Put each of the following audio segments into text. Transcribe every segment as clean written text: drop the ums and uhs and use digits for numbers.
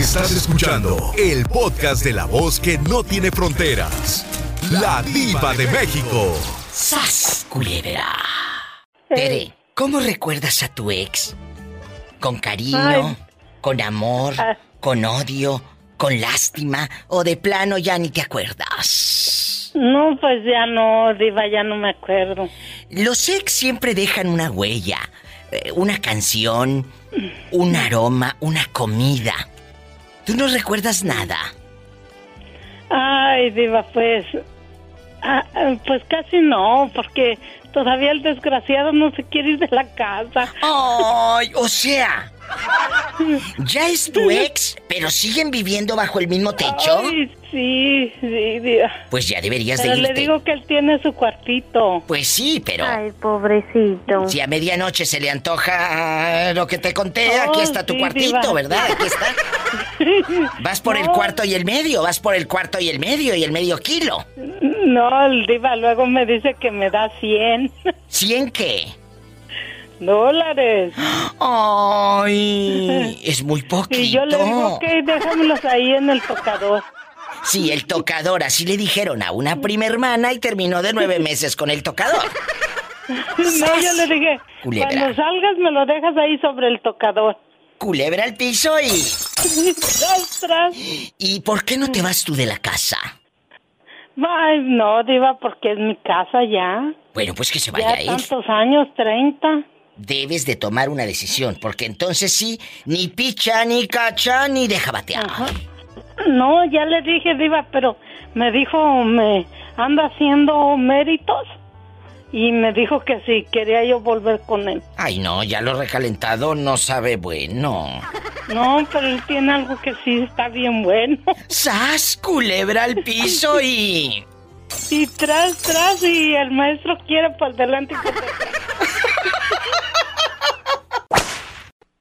Estás escuchando el podcast de La Voz que no tiene fronteras. La Diva de México. ¡Sasculera! Tere, ¿cómo recuerdas a tu ex? ¿Con cariño? Ay. ¿Con amor? Ay. ¿Con odio? ¿Con lástima? ¿O de plano ya ni te acuerdas? No, pues ya no, Diva, ya no me acuerdo. Los ex siempre dejan una huella, una canción, un aroma, una comida. ¿Tú no recuerdas nada? Ay, Diva, pues casi no, porque todavía el desgraciado no se quiere ir de la casa. Ay, o sea, ya es tu ex, pero siguen viviendo bajo el mismo techo. Ay, sí, Diva. Pues ya deberías de irte. Pero le digo que él tiene su cuartito. Pues sí, pero... Ay, pobrecito. Si a medianoche se le antoja lo que te conté, aquí está tu cuartito, Diva. ¿Verdad? Aquí está. Vas por el cuarto y el medio, y el medio kilo. No, el Diva luego me dice que me da 100. ¿100 qué? $100. Ay, es muy poquito. Y yo le digo, ok, déjamelos ahí en el tocador. Sí, el tocador, así le dijeron a una prima hermana y terminó de 9 meses con el tocador. No, yo le dije, culebra. Cuando salgas me lo dejas ahí sobre el tocador. Culebra al piso y... ¡Ostras! ¿Y por qué no te vas tú de la casa? Ay, no, Diva, porque es mi casa ya. Bueno, pues que se vaya a ir. Ya tantos años, 30. Debes de tomar una decisión, porque entonces sí, ni picha, ni cacha, ni deja batear. Ajá. No, ya le dije, Diva, pero me dijo, me anda haciendo méritos. Y me dijo que si quería yo volver con él. Ay, no, ya lo recalentado no sabe bueno. No, pero él tiene algo que sí está bien bueno. ¡Sas, culebra al piso y...! Y tras, y el maestro quiere por delante y por detrás.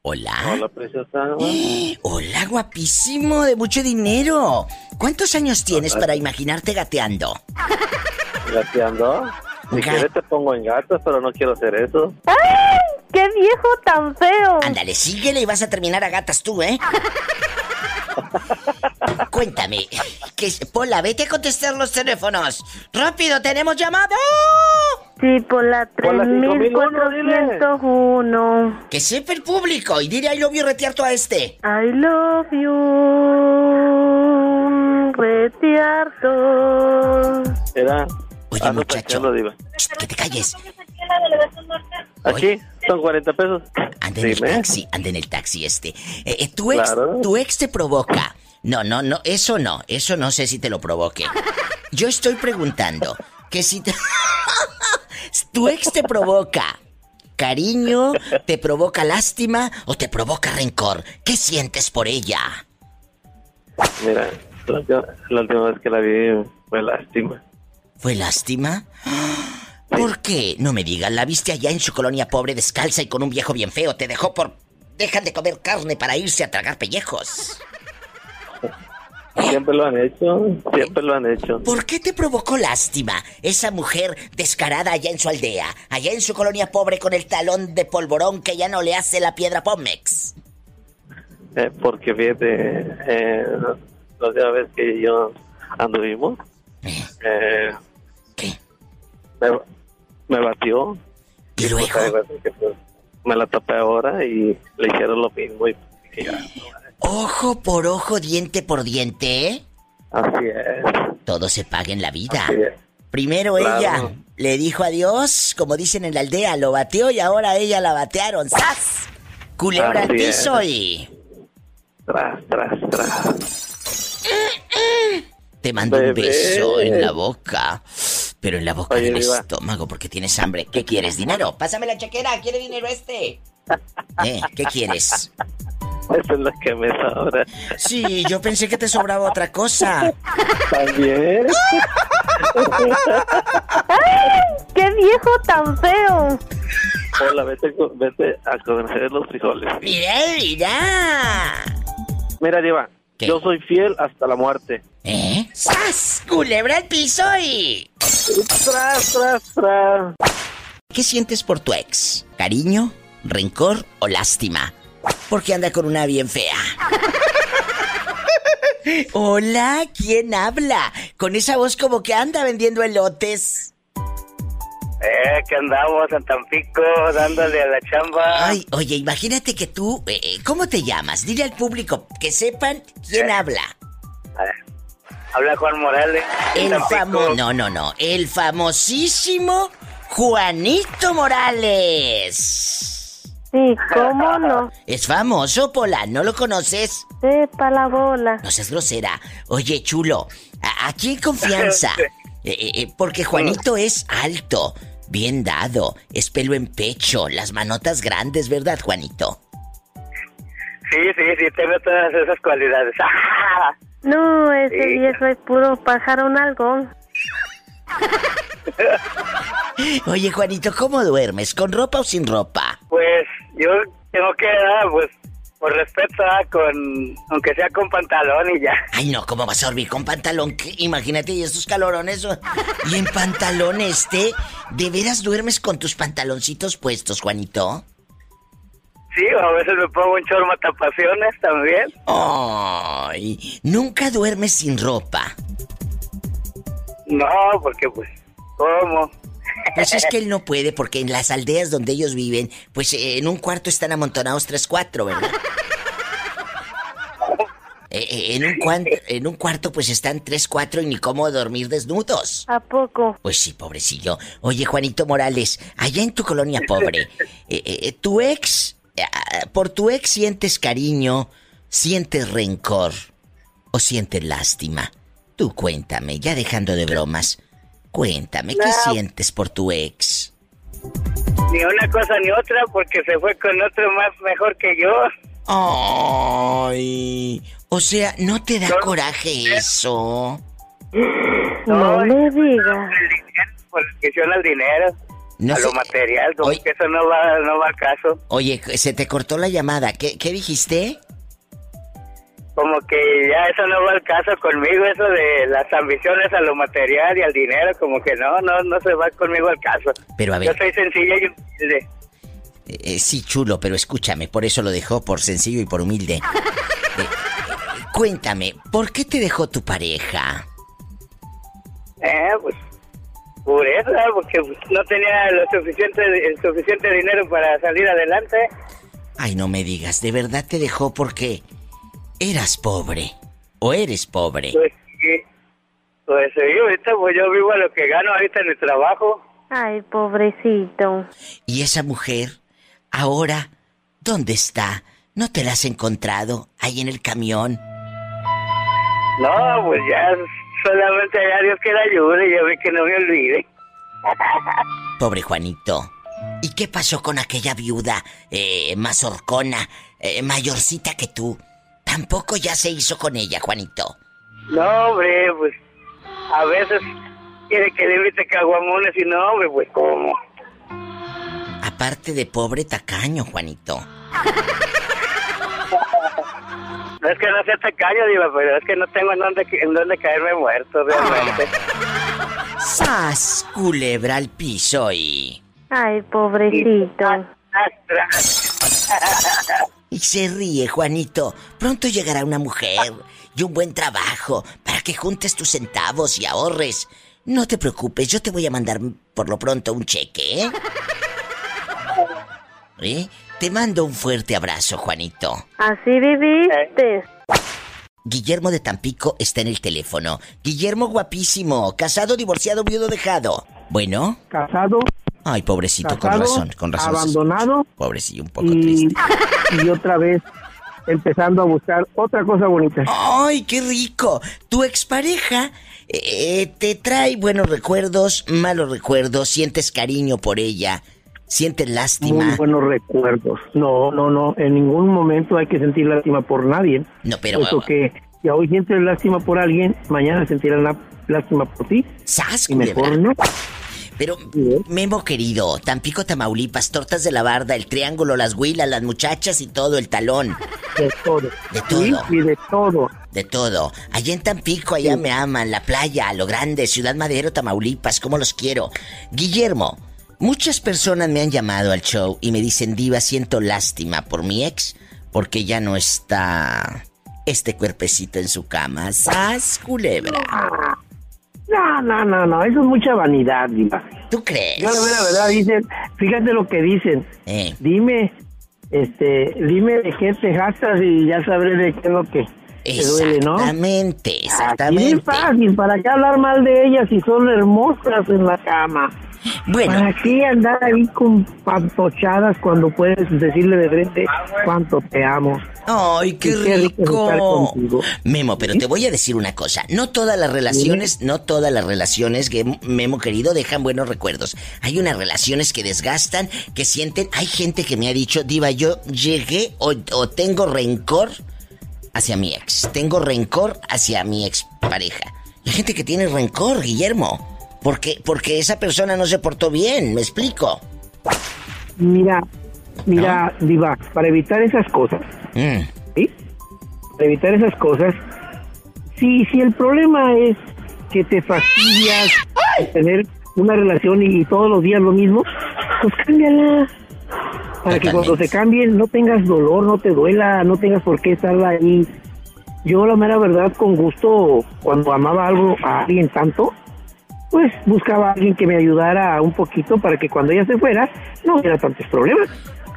Hola. Hola, preciosa. Hola, guapísimo, de mucho dinero. ¿Cuántos años tienes para imaginarte gateando? ¿Gateando? Si quieres te pongo en gatos, pero no quiero hacer eso. ¡Ay! ¡Qué viejo tan feo! Ándale, síguele y vas a terminar a gatas tú, ¿eh? Cuéntame, que Pola, vete a contestar los teléfonos. ¡Rápido, tenemos llamado! Sí, Pola, 3401. Que sepa el público y dile I love you, retearto a este. I love you, retearto. Era... Oye, muchacho, que te calles. Aquí, son $40. Anda en el taxi, Tu ex te provoca. No, eso no sé si te lo provoque. Yo estoy preguntando que si tu ex te provoca cariño, te provoca lástima o te provoca rencor. ¿Qué sientes por ella? Mira, la última vez que la vi fue lástima. ¿Fue lástima? ¿Por qué? No me digas, la viste allá en su colonia pobre descalza y con un viejo bien feo. Te dejó por... Dejan de comer carne para irse a tragar pellejos. Siempre lo han hecho. ¿Por qué te provocó lástima esa mujer descarada allá en su aldea? Allá en su colonia pobre con el talón de polvorón que ya no le hace la piedra Pómex. Porque fíjate, la última vez que yo anduvimos... ¿Qué? Me batió. ¿Y luego? Me la tapé ahora y le hicieron lo mismo. Y ya. Ojo por ojo, diente por diente, ¿eh? Así es. Todo se paga en la vida. Primero ella le dijo adiós, como dicen en la aldea, lo bateó y ahora ella la batearon. ¡Sas! Culebra al piso y... Tras. Te mando un beso en la boca, pero en la boca del estómago porque tienes hambre. ¿Qué quieres, dinero? Pásame la chequera, ¿quiere dinero este? ¿Qué quieres? Eso es lo que me sobra. Sí, yo pensé que te sobraba otra cosa. ¿También? ¡Ay, qué viejo tan feo! Hola, vete a comer los frijoles. Mira, Diva. ¿Qué? Yo soy fiel hasta la muerte. ¡Sas! ¡Culebra el piso y... ¡Tras! ¿Qué sientes por tu ex? ¿Cariño, rencor o lástima? Porque anda con una bien fea. Hola, ¿quién habla? Con esa voz como que anda vendiendo elotes. Que andamos en Tampico dándole a la chamba. Ay, oye, imagínate que tú... ¿cómo te llamas? Dile al público que sepan quién habla. A ver. Habla Juan Morales. El famosísimo Juanito Morales. Sí, ¿cómo no? Es famoso, Pola, ¿no lo conoces? Sepa la bola. No seas grosera. Oye, chulo, aquí en confianza. Porque Juanito es alto, bien dado, es pelo en pecho, las manotas grandes, ¿verdad, Juanito? Sí, tengo todas esas cualidades. No, ese viejo es puro pájaro nalgón. Oye, Juanito, ¿cómo duermes? ¿Con ropa o sin ropa? Pues yo tengo que dar, pues, por respeto, aunque sea con pantalón y ya. Ay, no, ¿cómo vas a dormir con pantalón? ¿Qué? Imagínate, y estos calorones. ¿Y en pantalón ¿De veras duermes con tus pantaloncitos puestos, Juanito? Sí, a veces me pongo un chorro matapasiones también. Ay, ¿nunca duermes sin ropa? No, porque pues, ¿cómo? Pues es que él no puede, porque en las aldeas donde ellos viven, pues en un cuarto están amontonados 3, 4, ¿verdad? En un cuarto pues están 3, 4 y ni cómo dormir desnudos. ¿A poco? Pues sí, pobrecillo. Oye, Juanito Morales, allá en tu colonia pobre, tu ex... ¿Por tu ex sientes cariño, sientes rencor o sientes lástima? Tú cuéntame, ya dejando de bromas, cuéntame, ¿qué sientes por tu ex? Ni una cosa ni otra, porque se fue con otro más mejor que yo. Ay, o sea, ¿no te da coraje eso? No le digas. Porque yo el dinero. No a lo material, porque eso no va al caso. Oye, se te cortó la llamada. ¿Qué dijiste? Como que ya eso no va al caso conmigo, eso de las ambiciones a lo material y al dinero, como que no se va conmigo al caso. Pero a ver... Yo soy sencillo y humilde. Sí, chulo, pero escúchame, por eso lo dejó, por sencillo y por humilde. Cuéntame, ¿por qué te dejó tu pareja? Pues... pureza, porque no tenía el suficiente dinero para salir adelante. Ay, no me digas, ¿de verdad te dejó porque eras pobre? ¿O eres pobre? Pues sí, ahorita pues yo vivo a lo que gano ahorita en el trabajo. Ay, pobrecito. ¿Y esa mujer, ahora, dónde está? ¿No te la has encontrado ahí en el camión? No, pues ya... solamente a Dios que la ayude, ya ve que no me olvide. Pobre Juanito. ¿Y qué pasó con aquella viuda mazorcona, mayorcita que tú? Tampoco ya se hizo con ella, Juanito. No, hombre, pues a veces quiere que le invite caguamones y no, hombre, pues ¿cómo? Aparte de pobre, tacaño, Juanito. No es que no sea tacaño, Diva, pero es que no tengo en dónde caerme muerto, realmente. ¡Sas! Culebra al piso y... ay, pobrecito. Y se ríe, Juanito. Pronto llegará una mujer y un buen trabajo para que juntes tus centavos y ahorres. No te preocupes, yo te voy a mandar por lo pronto un cheque, ¿eh? Te mando un fuerte abrazo, Juanito. Así viviste. Guillermo de Tampico está en el teléfono. Guillermo, guapísimo. Casado, divorciado, viudo, dejado. Bueno. Casado. Ay, pobrecito, casado, con razón. Abandonado. Pobrecillo, un poco triste. Y otra vez empezando a buscar otra cosa bonita. Ay, qué rico. Tu expareja te trae buenos recuerdos, malos recuerdos. Sientes cariño por ella. ¿Sientes lástima? Muy buenos recuerdos. No. En ningún momento hay que sentir lástima por nadie. No, pero... puesto que ya hoy sientes lástima por alguien, mañana sentirás lástima por ti. ¡Sas! Y mejor no. Pero, Memo querido, Tampico, Tamaulipas, tortas de la barda, el triángulo, las huilas, las muchachas y todo, el talón. De todo. De todo. Sí, y de todo. De todo. Allá en Tampico, allá me aman, la playa, lo grande, Ciudad Madero, Tamaulipas, cómo los quiero. Guillermo... muchas personas me han llamado al show y me dicen, Diva, siento lástima por mi ex porque ya no está este cuerpecito en su cama. ¡Sas, culebra! No, eso es mucha vanidad, Diva. ¿Tú crees? Yo la verdad, dicen, fíjate lo que dicen. Dime de qué te gastas y ya sabré de qué es lo que te duele, ¿no? Exactamente. Es fácil, ¿para qué hablar mal de ellas si son hermosas en la cama? Bueno. ¿Para qué andar ahí con pantochadas cuando puedes decirle de frente cuánto te amo? ¡Ay, qué rico! Memo, pero te voy a decir una cosa. No todas las relaciones, Memo querido, dejan buenos recuerdos. Hay unas relaciones que desgastan, que sienten... Hay gente que me ha dicho, Diva, yo llegué o tengo rencor hacia mi ex. Tengo rencor hacia mi expareja. Hay gente que tiene rencor, Guillermo. Porque esa persona no se portó bien, ¿me explico? Mira, ¿no? Diva, para evitar esas cosas, ¿sí? Para evitar esas cosas, si el problema es que te fastidias tener una relación y todos los días lo mismo, pues cámbiala. Para que cuando te cambien no tengas dolor, no te duela, no tengas por qué estarla ahí. Yo, la mera verdad, con gusto, cuando amaba algo a alguien tanto, pues buscaba a alguien que me ayudara un poquito para que cuando ella se fuera no hubiera tantos problemas.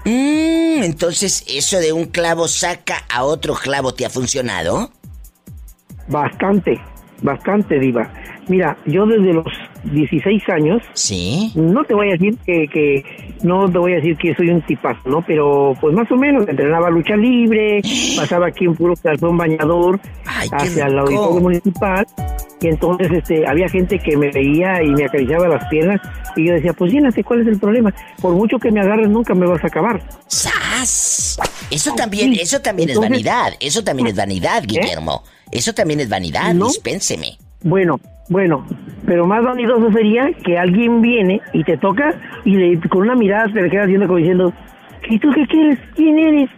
Entonces, eso de un clavo saca a otro clavo, ¿te ha funcionado? Bastante, Diva. Mira, yo desde los 16 años... ¿Sí? No te voy a decir que soy un tipazo, ¿no? Pero, pues, más o menos, entrenaba lucha libre, pasaba aquí en puro calzón bañador hacia el auditorio municipal... Y entonces había gente que me veía y me acariciaba las piernas y yo decía, pues llénate, ¿cuál es el problema? Por mucho que me agarres nunca me vas a acabar. ¡Sas! Eso también entonces, es vanidad, Guillermo. Eso también es vanidad, ¿no? Dispénseme. Bueno, pero más vanidoso sería que alguien viene y te toca y con una mirada te le quedas viendo como diciendo, ¿y tú qué quieres? ¿Quién eres?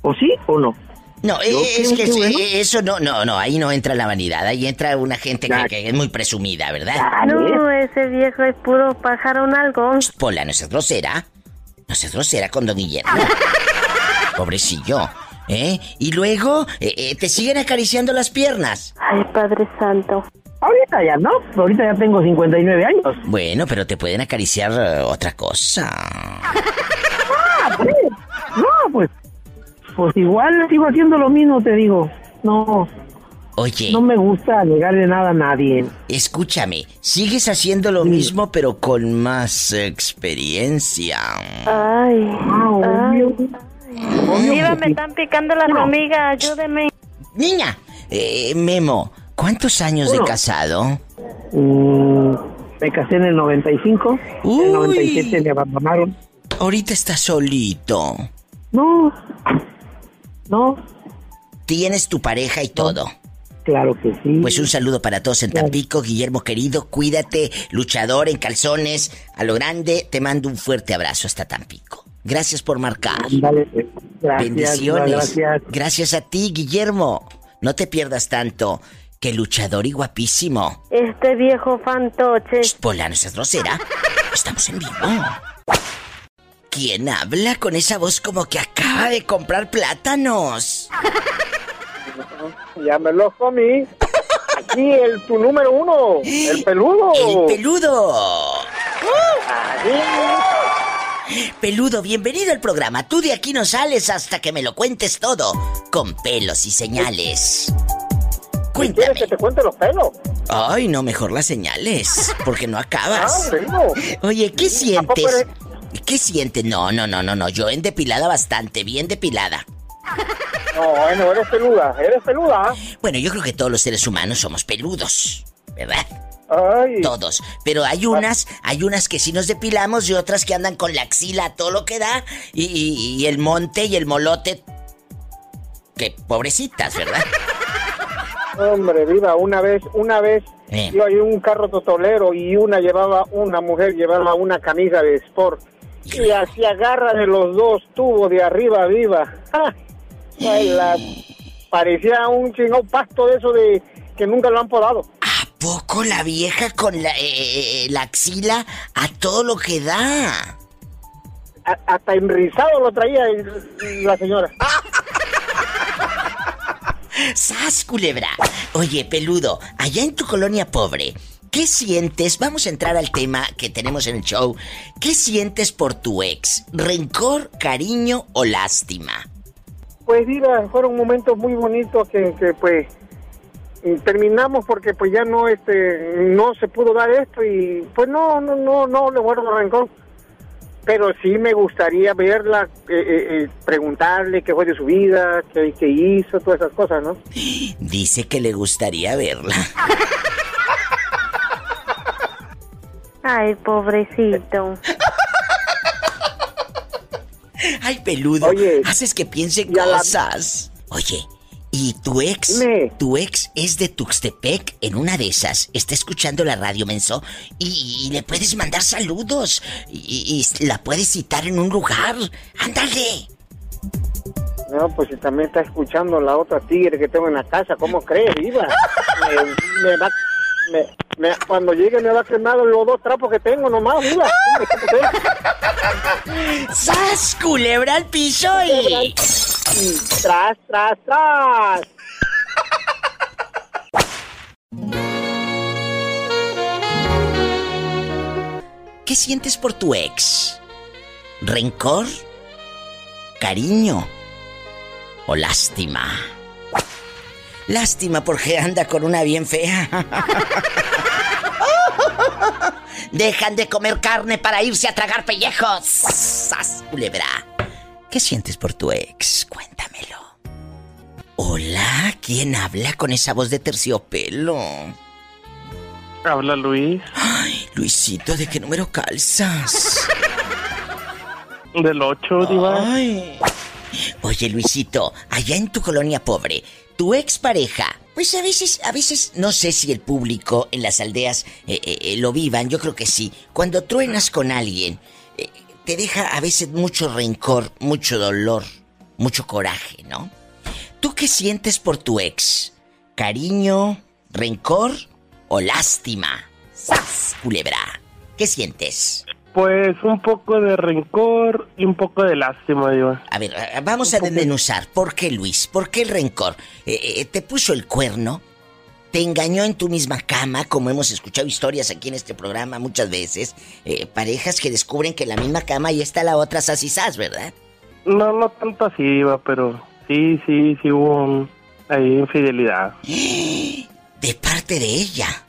¿O sí o no? No, es que bueno. Eso no, ahí no entra la vanidad, ahí entra una gente que es muy presumida, ¿verdad? No, ese viejo es puro pájaro en algo. Pola, no seas grosera con don Guillermo. Pobrecillo, ¿eh? Y luego, te siguen acariciando las piernas. Ay, Padre Santo. Ahorita ya, ¿no? Ahorita ya tengo 59 años. Bueno, pero te pueden acariciar otra cosa. Pues igual sigo haciendo lo mismo, te digo. No. Oye. No me gusta negarle nada a nadie. Escúchame, sigues haciendo lo mismo, pero con más experiencia. Ay. Obvio. Mira, me están picando las hormigas, ayúdeme. Niña, Memo, ¿cuántos años de casado? Me casé en el 95. En el 97 me abandonaron. Ahorita estás solito. No. ¿Tienes tu pareja y todo? Claro que sí. Pues un saludo para todos en Tampico, Guillermo querido, cuídate, luchador en calzones, a lo grande, te mando un fuerte abrazo hasta Tampico. Gracias por marcar. Dale, gracias, bendiciones. Gracias a ti, Guillermo. No te pierdas tanto. Qué luchador y guapísimo. Este viejo fantoche. Polano, ¿es grosera? Estamos en vivo. ¿Quién habla con esa voz como que acaba de comprar plátanos? Ya me los comí. Aquí tu número uno, el peludo. ¡El peludo! Peludo, bienvenido al programa. Tú de aquí no sales hasta que me lo cuentes todo. Con pelos y señales. Cuéntame. ¿Quieres que te cuente los pelos? Ay, no, mejor las señales. Porque no acabas. Oye, ¿qué sientes? ¿Qué sientes? No. Yo en depilada bastante, bien depilada. No, bueno, eres peluda. Bueno, yo creo que todos los seres humanos somos peludos, ¿verdad? Ay. Todos. Pero hay unas que sí nos depilamos y otras que andan con la axila todo lo que da y el monte y el molote. Que pobrecitas, ¿verdad? Hombre, viva, una vez yo hay un carro totolero y una mujer llevaba una camisa de sport. Y así agarra de los dos tubos de arriba, viva. Parecía un chingado pasto de eso de que nunca lo han podado. ¿A poco la vieja con la axila a todo lo que da? Hasta enrizado lo traía la señora. ¡Sas, culebra! Oye, peludo, allá en tu colonia pobre, ¿qué sientes? Vamos a entrar al tema que tenemos en el show. ¿Qué sientes por tu ex? ¿Rencor, cariño o lástima? Pues mira, fueron momentos muy bonitos que pues terminamos porque pues ya no no se pudo dar esto y pues no le guardo rencor. Pero sí me gustaría verla, preguntarle qué fue de su vida, qué hizo, todas esas cosas, ¿no? Dice que le gustaría verla. Ay, pobrecito. Ay, peludo. Oye, haces que piense cosas. Oye, ¿y tu ex? Tu ex es de Tuxtepec, en una de esas. Está escuchando la radio, menso. Y le puedes mandar saludos. Y la puedes citar en un lugar. ¡Ándale! No, pues si también está escuchando la otra tigre que tengo en la casa. ¿Cómo crees, Iba? Cuando llegue me va a quemar los dos trapos que tengo nomás, mira. ¡Sas, culebra al piso y tras, tras, tras! ¿Qué sientes por tu ex? ¿Rencor? ¿Cariño? ¿O lástima? Lástima porque anda con una bien fea. Dejan de comer carne para irse a tragar pellejos. ¡Sas, culebra! ¿Qué sientes por tu ex? Cuéntamelo. Hola, ¿quién habla con esa voz de terciopelo? Habla Luis. Ay, Luisito, ¿de qué número calzas? Del 8, Diva. Ay. Oye, Luisito, allá en tu colonia pobre, tu expareja, pues a veces, no sé si el público en las aldeas lo vivan, yo creo que sí. Cuando truenas con alguien, te deja a veces mucho rencor, mucho dolor, mucho coraje, ¿no? ¿Tú qué sientes por tu ex? ¿Cariño, rencor o lástima? ¡Sas, culebra! ¿Qué sientes? Pues un poco de rencor y un poco de lástima, Diva. A ver, vamos a desmenuzar. ¿Por qué, Luis? ¿Por qué el rencor? ¿Te puso el cuerno? ¿Te engañó en tu misma cama? Como hemos escuchado historias aquí en este programa muchas veces. Parejas que descubren que en la misma cama y está la otra sasisas, ¿verdad? No, no tanto así, Diva, pero sí hubo ahí infidelidad. ¿De parte de ella?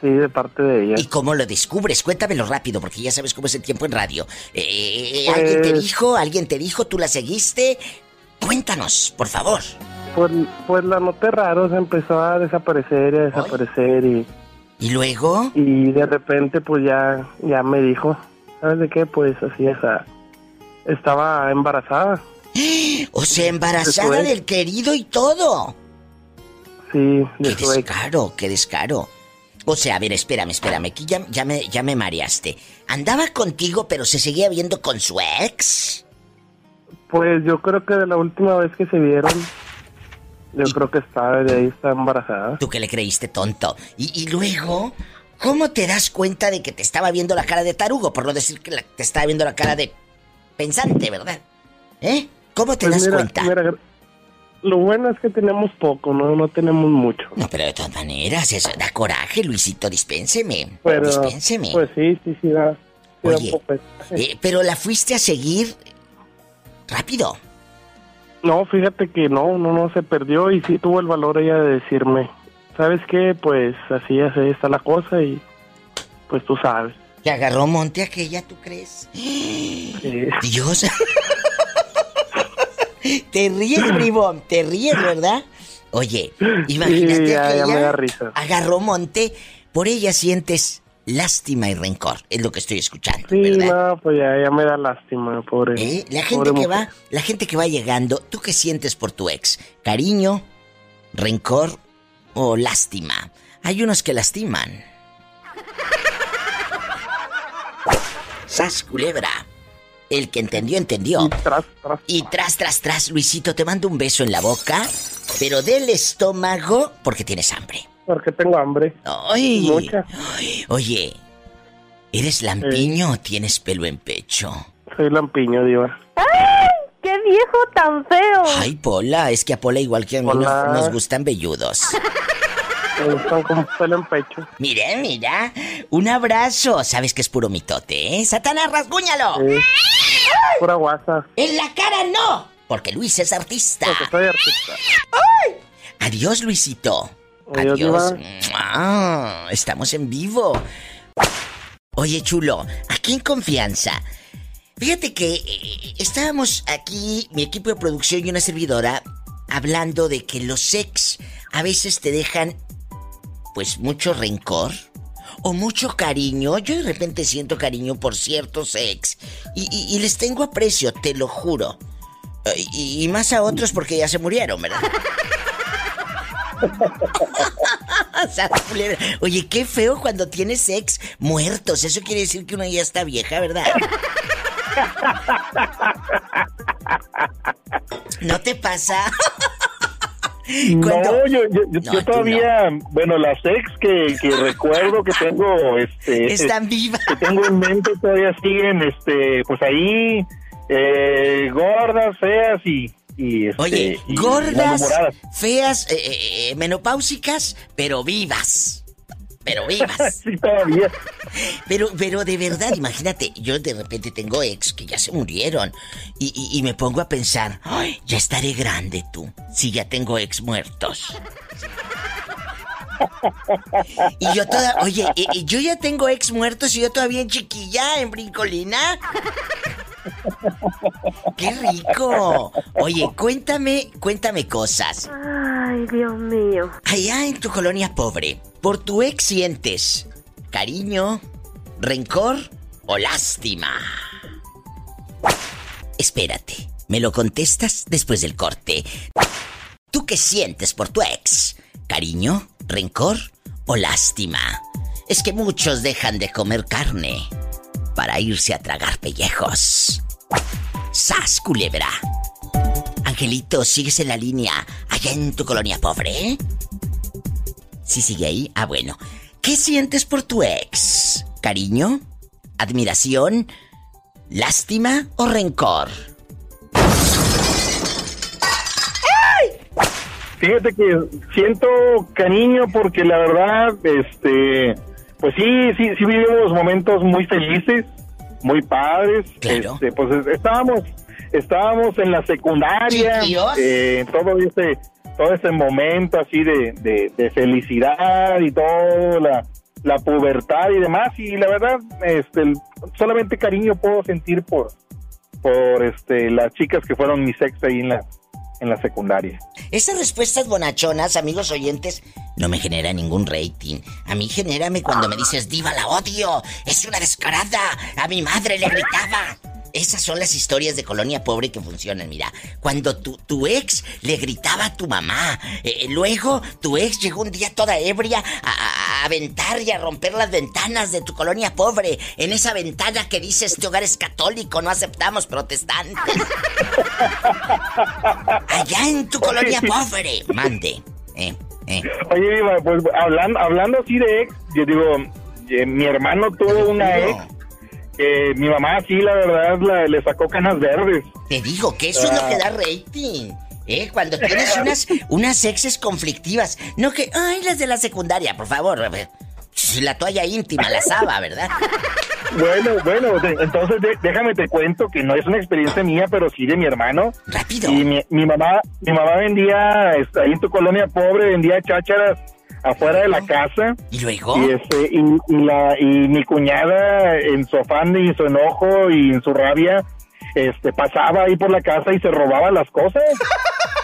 Sí, de parte de ella. ¿Y cómo lo descubres? Cuéntamelo rápido, porque ya sabes cómo es el tiempo en radio. Pues... ¿Alguien te dijo? ¿Tú la seguiste? Cuéntanos, por favor. Pues la noté raro, se empezó a desaparecer y a desaparecer. ¿Y luego? Y de repente, pues ya me dijo, ¿sabes de qué? Pues así es, estaba embarazada. O sea, embarazada del querido y todo. Sí, de su ex. Qué descaro. O sea, a ver, espérame, aquí ya me mareaste. ¿Andaba contigo, pero se seguía viendo con su ex? Pues yo creo que de la última vez que se vieron, creo que está embarazada. ¿Tú qué le creíste, tonto? Y luego, ¿cómo te das cuenta de que te estaba viendo la cara de tarugo? Por no decir que te estaba viendo la cara de pensante, ¿verdad? ¿Cómo te das cuenta? Mira. Lo bueno es que tenemos poco, no tenemos mucho. No, pero de todas maneras, eso da coraje, Luisito, dispénseme. Pero, dispénseme. Pues sí, da. Oye, ¿pero la fuiste a seguir rápido? No, fíjate que no se perdió y sí tuvo el valor ella de decirme, ¿sabes qué? Pues así está la cosa y pues tú sabes. ¿Le agarró monte aquella, tú crees? Sí. Dios... Te ríes, bribón, te ríes, ¿verdad? Oye, imagínate que ella agarró monte, por ella sientes lástima y rencor, es lo que estoy escuchando, ¿verdad? Sí, no, pues ya me da lástima, pobre. La gente que va llegando, ¿tú qué sientes por tu ex? ¿Cariño, rencor o lástima? Hay unos que lastiman. ¡Sas, culebra! El que entendió. Y tras, Luisito, te mando un beso en la boca, pero del estómago, porque tienes hambre. Porque tengo hambre. ¡Ay! Mucha. Oye, ¿eres lampiño o tienes pelo en pecho? Soy lampiño, Diva. ¡Ay! ¡Qué viejo tan feo. Ay, Pola, es que a Pola igual que a mí nos gustan velludos. Me gustan como pelo en pecho. Mira, mira. Un abrazo. Sabes que es puro mitote, ¿eh? Satanás, rasguñalo. Sí. Pura guasa. En la cara no, porque Luis es artista. Porque soy artista. Ay. Adiós, Luisito. Adiós. Adiós. Estamos en vivo. Oye, chulo, aquí en confianza. Fíjate que estábamos aquí, mi equipo de producción y una servidora, hablando de que los ex a veces te dejan, pues, mucho rencor o mucho cariño. Yo de repente siento cariño por ciertos ex y les tengo aprecio, te lo juro. Y más a otros porque ya se murieron, ¿verdad? Oye, qué feo cuando tienes ex muertos. Eso quiere decir que uno ya está vieja, ¿verdad? ¿No te pasa? No, yo todavía no. Bueno, las ex que recuerdo que tengo están vivas, que tengo en mente, todavía siguen pues ahí, gordas, feas y oye, y gordas, feas, menopáusicas, pero vivas. Pero vivas. Sí, todavía. Pero de verdad, imagínate, yo de repente tengo ex que ya se murieron y me pongo a pensar, ay, ya estaré grande tú, si ya tengo ex muertos. Y yo toda, oye, yo ya tengo ex muertos y yo todavía en chiquilla, en brincolina. ¡Qué rico! Oye, cuéntame cosas. Ay, Dios mío. Allá en tu colonia pobre, ¿por tu ex sientes cariño, rencor o lástima? Espérate, me lo contestas después del corte. ¿Tú qué sientes por tu ex? ¿Cariño, rencor o lástima? Es que muchos dejan de comer carne para irse a tragar pellejos. ¡Sas, culebra! Angelito, ¿sigues en la línea allá en tu colonia pobre? ¿Sí sigue ahí? Ah, bueno. ¿Qué sientes por tu ex? ¿Cariño? ¿Admiración? ¿Lástima o rencor? ¡Ay! Fíjate que siento cariño porque la verdad, pues sí vivimos momentos muy felices, muy padres. Claro. Pues estábamos en la secundaria, todo ese momento así de felicidad y todo, la pubertad y demás, y la verdad, solamente cariño puedo sentir por las chicas que fueron mis ex ahí en la secundaria. Esas respuestas bonachonas, amigos oyentes, no me genera ningún rating. A mí genérame cuando me dices, diva, la odio, es una descarada, a mi madre le gritaba. Esas son las historias de colonia pobre que funcionan, mira. Cuando tu ex le gritaba a tu mamá, luego tu ex llegó un día toda ebria a aventar y a romper las ventanas de tu colonia pobre. En esa ventana que dice, este hogar es católico, no aceptamos protestantes. Allá en tu colonia pobre. Mande. Oye, Iba, pues hablando así de ex, yo digo, mi hermano tuvo una ex. Mi mamá sí, la verdad, le sacó canas verdes. Te digo que eso es lo que da rating, cuando tienes unas exes conflictivas. No que, ay, las de la secundaria, por favor. La toalla íntima, la saba, ¿verdad? Bueno, entonces déjame te cuento que no es una experiencia mía, pero sí de mi hermano. Rápido. Y mi mamá vendía, ahí en tu colonia pobre, vendía chácharas afuera de la casa. ¿Y luego? Y mi cuñada, en su afán y su enojo y en su rabia, pasaba ahí por la casa y se robaba las cosas.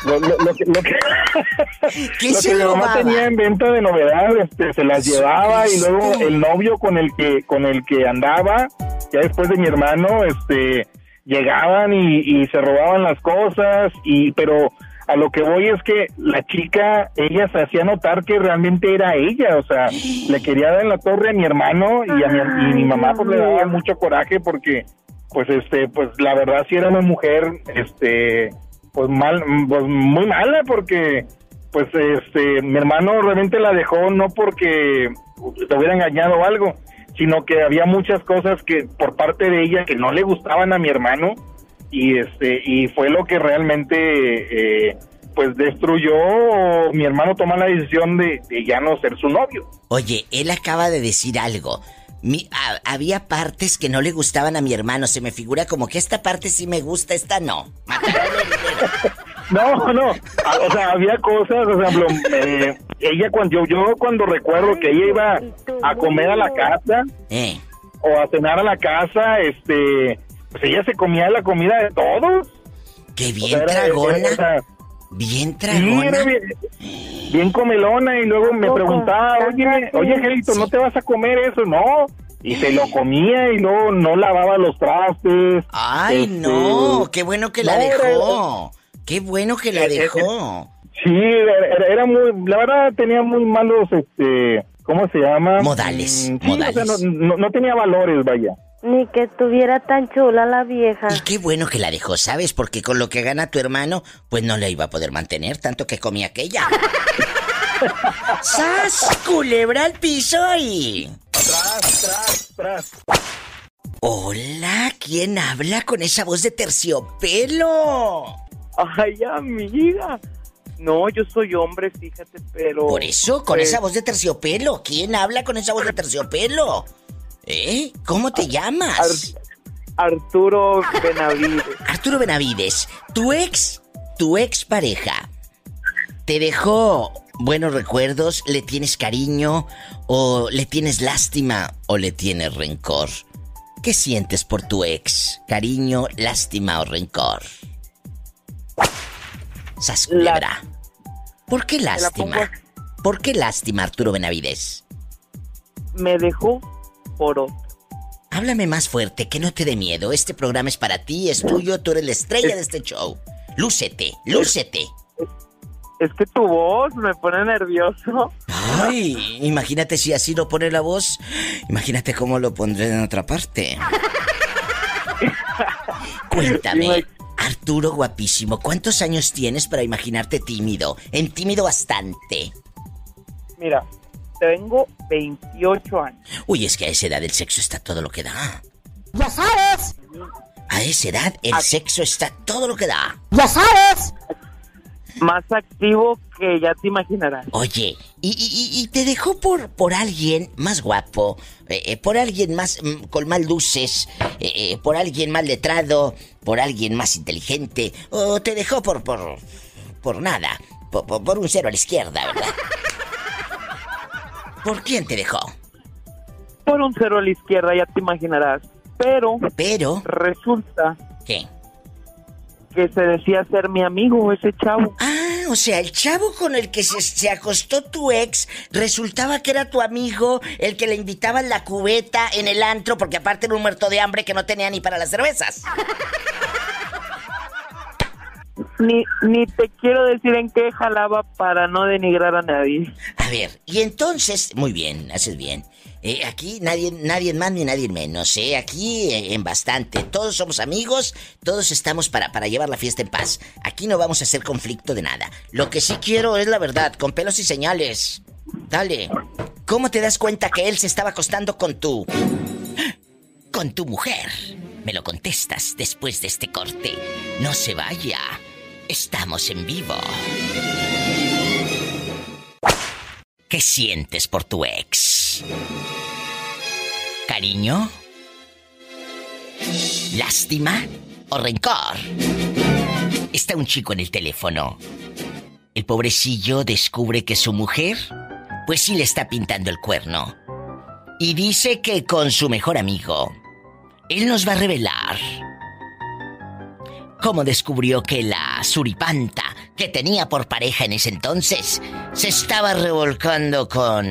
Lo que mi mamá tenía en venta de novedad, se las llevaba, y luego el novio con el que andaba, ya después de mi hermano, llegaban y se robaban las cosas, pero a lo que voy es que la chica, ella se hacía notar que realmente era ella, o sea, le quería dar en la torre a mi hermano y a mi mamá, pues le daba mucho coraje porque, pues, pues la verdad sí era una mujer, pues muy mala, porque, pues, mi hermano realmente la dejó no porque te hubiera engañado o algo, sino que había muchas cosas que por parte de ella que no le gustaban a mi hermano. y fue lo que realmente pues destruyó. Mi hermano toma la decisión de ya no ser su novio. Oye, él acaba de decir algo. Había partes que no le gustaban a mi hermano. Se me figura como que esta parte sí me gusta, esta no. No. O sea, había cosas, por ejemplo, ella cuando yo cuando recuerdo que ella iba a comer a la casa o a cenar a la casa, pues ella se comía la comida de todos. Qué bien, o sea, tragona. Bien tragona. Bien comelona, y luego me preguntaba, oye, Angelito, ¿no te vas a comer eso? No. Y se lo comía y luego no lavaba los trastes. Ay, no, qué bueno que la dejó. Qué bueno que la dejó. Sí, era muy, la verdad tenía muy malos, ¿cómo se llama? Modales. Sí, modales. O sea, no tenía valores, vaya. Ni que estuviera tan chula la vieja. Y qué bueno que la dejó, ¿sabes? Porque con lo que gana tu hermano, pues no la iba a poder mantener, tanto que comía aquella. ¡Sas! ¡Culebra al piso y! ¡Tras, tras, tras! Hola, ¿quién habla con esa voz de terciopelo? Ay, amiga. No, yo soy hombre, fíjate, pero... Por eso, con esa voz de terciopelo. ¿Quién habla con esa voz de terciopelo? ¿Eh? ¿Cómo te llamas? Arturo Benavides. Arturo Benavides, tu ex pareja, ¿te dejó buenos recuerdos? ¿Le tienes cariño? ¿O le tienes lástima? ¿O le tienes rencor? ¿Qué sientes por tu ex? ¿Cariño, lástima o rencor? Sasculera. ¿Por qué lástima? ¿Por qué lástima, Arturo Benavides? Me dejó... Oro. Háblame más fuerte, que no te dé miedo. Este programa es para ti, es tuyo, tú eres la estrella de este show. Lúcete, lúcete. Es que tu voz me pone nervioso. Ay, imagínate si así lo pone la voz. Imagínate cómo lo pondré en otra parte. Cuéntame, Arturo guapísimo, ¿cuántos años tienes para imaginarte tímido? En tímido bastante. Mira... Tengo 28 años. Uy, es que a esa edad el sexo está todo lo que da. ¡Ya sabes! A esa edad el sexo está todo lo que da. ¡Ya sabes! Más activo que ya te imaginarás. Oye, y te dejó por alguien más guapo, por alguien más con más luces, por alguien más letrado, por alguien más inteligente, o te dejó por nada, por un cero a la izquierda, ¿verdad? ¿Por quién te dejó? Por un cero a la izquierda, ya te imaginarás. Pero resulta... ¿Qué? Que se decía ser mi amigo, ese chavo. Ah, o sea, el chavo con el que se acostó tu ex, resultaba que era tu amigo, el que le invitaban la cubeta en el antro, porque aparte era un muerto de hambre que no tenía ni para las cervezas. Ni te quiero decir en qué jalaba para no denigrar a nadie. A ver, y entonces... Muy bien, haces bien. Aquí nadie más ni nadie menos, ¿eh? Aquí en bastante. Todos somos amigos, todos estamos para llevar la fiesta en paz. Aquí no vamos a hacer conflicto de nada. Lo que sí quiero es la verdad, con pelos y señales. Dale. ¿Cómo te das cuenta que él se estaba acostando con tu mujer? Me lo contestas después de este corte. No se vaya. Estamos en vivo. ¿Qué sientes por tu ex? ¿Cariño? ¿Lástima o rencor? Está un chico en el teléfono. El pobrecillo descubre que su mujer, pues sí le está pintando el cuerno. Y dice que con su mejor amigo. Él nos va a revelar cómo descubrió que la suripanta que tenía por pareja en ese entonces se estaba revolcando con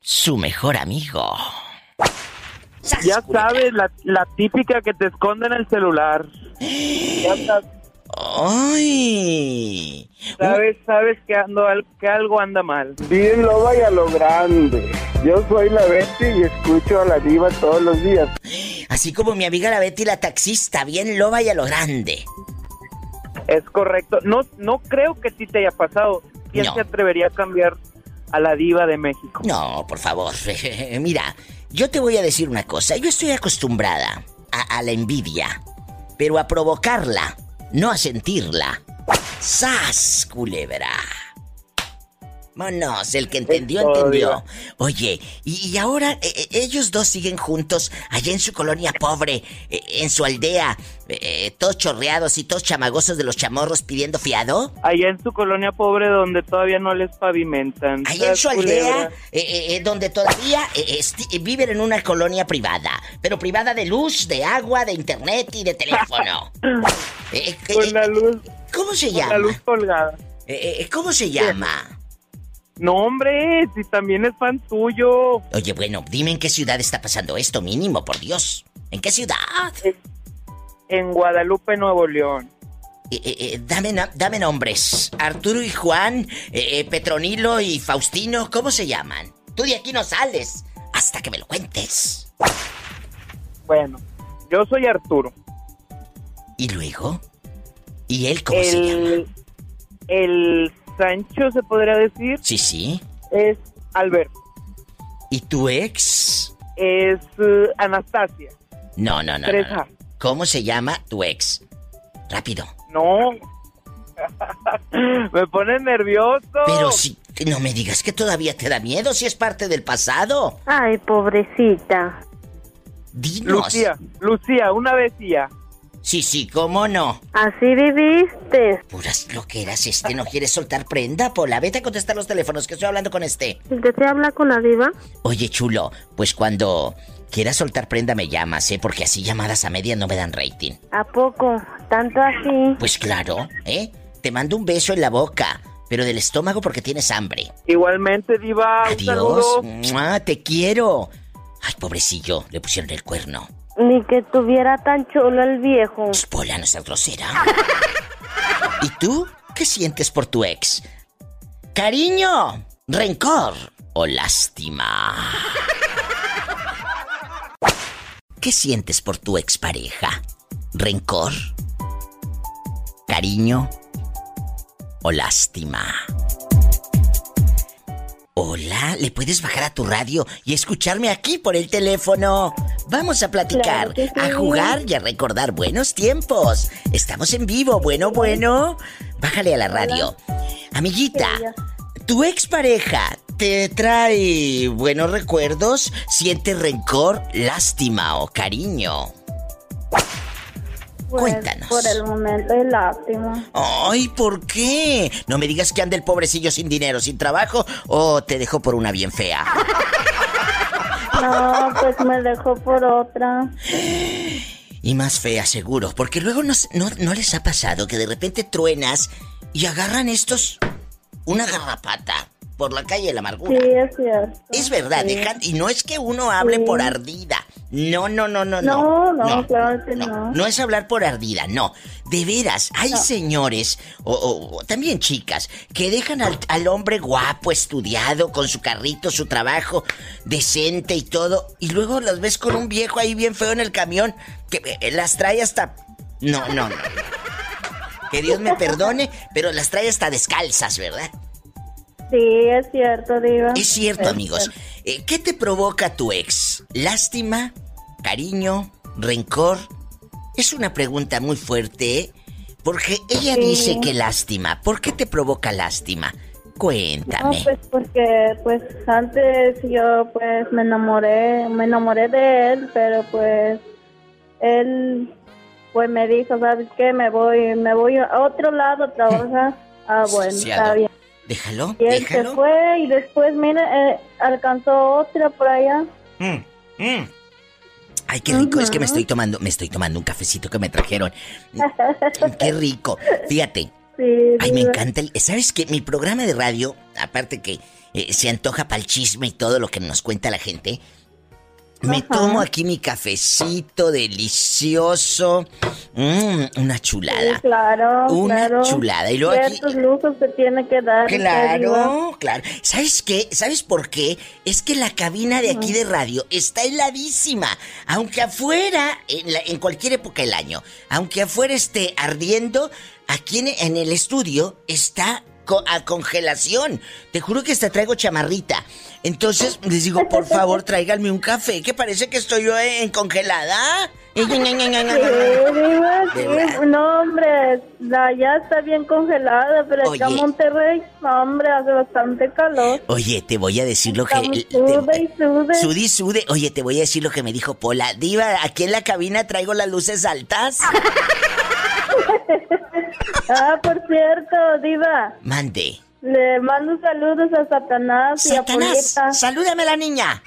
su mejor amigo. Ya sabes, la típica que te esconde en el celular. Ya sabes. ¡Ay! Sabes que algo anda mal. Dímelo, vaya lo grande. Yo soy la Betty y escucho a la diva todos los días. Así como mi amiga la Betty, la taxista, bien loba y a lo grande. Es correcto. No creo que sí te haya pasado. ¿Quién se atrevería a cambiar a la diva de México? No, por favor. Mira, yo te voy a decir una cosa. Yo estoy acostumbrada a la envidia. pero a provocarla, no a sentirla. ¡Sas, culebra! Vámonos, el que entendió, entendió. Oye, y ahora ellos dos siguen juntos allá en su colonia pobre, en su aldea, todos chorreados y todos chamagosos de los chamorros pidiendo fiado. Allá en su colonia pobre donde todavía no les pavimentan. Allá en su aldea, donde todavía viven en una colonia privada, pero privada de luz, de agua, de internet y de teléfono. Con la luz. ¿Cómo se llama? Con la luz colgada. ¿Cómo se llama? No, hombre, si también es fan tuyo. Oye, bueno, dime en qué ciudad está pasando esto, mínimo, por Dios. ¿En qué ciudad? En Guadalupe, Nuevo León. Dame nombres. Arturo y Juan, Petronilo y Faustino, ¿cómo se llaman? Tú de aquí no sales hasta que me lo cuentes. Bueno, yo soy Arturo. ¿Y luego? ¿Y él cómo se llama? El Sancho, ¿se podría decir? Sí, sí. Es Alberto. ¿Y tu ex? Es Anastasia. No. 3A. No. ¿Cómo se llama tu ex? Rápido. No. Me pones nervioso. Pero si... No me digas que todavía te da miedo si es parte del pasado. Ay, pobrecita. Dinos. Lucía, una vez ya. Sí, ¿cómo no? Así viviste. Puras loqueras, no quieres soltar prenda, Pola. Vete a contestar los teléfonos, que estoy hablando con . ¿De qué habla con la diva? Oye, chulo, pues cuando quieras soltar prenda me llamas, porque así llamadas a media no me dan rating. ¿A poco? ¿Tanto así? Pues claro, te mando un beso en la boca, pero del estómago porque tienes hambre. Igualmente, diva. Adiós. ¡Mua! Te quiero. Ay, pobrecillo, le pusieron el cuerno. Ni que tuviera tan chulo el viejo. Pola, no seas grosera. ¿Y tú? ¿Qué sientes por tu ex? ¿Cariño? ¿Rencor? ¿O lástima? ¿Qué sientes por tu expareja? ¿Rencor? ¿Cariño? ¿O lástima? Hola, ¿le puedes bajar a tu radio y escucharme aquí por el teléfono? Vamos a platicar, claro, a jugar y a recordar buenos tiempos. Estamos en vivo, bueno. Bájale a la radio. Amiguita, ¿tu expareja te trae buenos recuerdos? ¿Sientes rencor, lástima o cariño? Pues, cuéntanos. Por el momento es lástima. Ay, ¿por qué? No me digas que anda el pobrecillo sin dinero, sin trabajo, o te dejó por una bien fea. No, pues me dejó por otra. Y más fea, seguro, porque luego no les ha pasado que de repente truenas y agarran una garrapata por la calle de la amargura. Sí, es cierto. Es verdad, sí. Y no es que uno hable por ardida. No. No, claro que no. No es hablar por ardida, no. De veras, hay señores, o también chicas, que dejan al hombre guapo, estudiado, con su carrito, su trabajo, decente y todo, y luego las ves con un viejo ahí bien feo en el camión, que las trae hasta... No. Que Dios me perdone, pero las trae hasta descalzas, ¿verdad? Sí, es cierto, diva. Es cierto, amigos. ¿Qué te provoca tu ex? ¿Lástima? ¿Cariño? ¿Rencor? Es una pregunta muy fuerte, porque ella dice que lástima. ¿Por qué te provoca lástima? Cuéntame. No, pues porque antes yo me enamoré de él, pero él me dijo, ¿sabes qué? Me voy a otro lado a trabajar. Ah, bueno, está bien. Déjalo, y él se fue y después, mira, alcanzó otra por allá. Ay, qué rico, es que me estoy tomando un cafecito que me trajeron. Qué rico, fíjate. Sí, ay, me encanta, ¿sabes qué? Mi programa de radio, aparte que se antoja para el chisme y todo lo que nos cuenta la gente, me tomo aquí mi cafecito delicioso. Una chulada. Sí, claro. Una chulada. Y luego aquí... Estos lujos se tienen que dar. Claro. ¿Sabes qué? ¿Sabes por qué? Es que la cabina de aquí de radio está heladísima. Aunque afuera, en cualquier época del año, aunque afuera esté ardiendo, aquí en el estudio está a congelación. Te juro que hasta traigo chamarrita. Entonces les digo, por favor, tráiganme un café, que parece que estoy yo en congelada. No, hombre, ya está bien congelada, pero oye, acá en Monterrey, no, hombre, hace bastante calor. Oye, te voy a decir lo que... Sude. Oye, te voy a decir lo que me dijo Pola. Diva, aquí en la cabina traigo las luces altas. Ah, por cierto, Diva. Mande. Le mando saludos a Satanás. ¡Satanás! Y a ¡salúdame a la niña!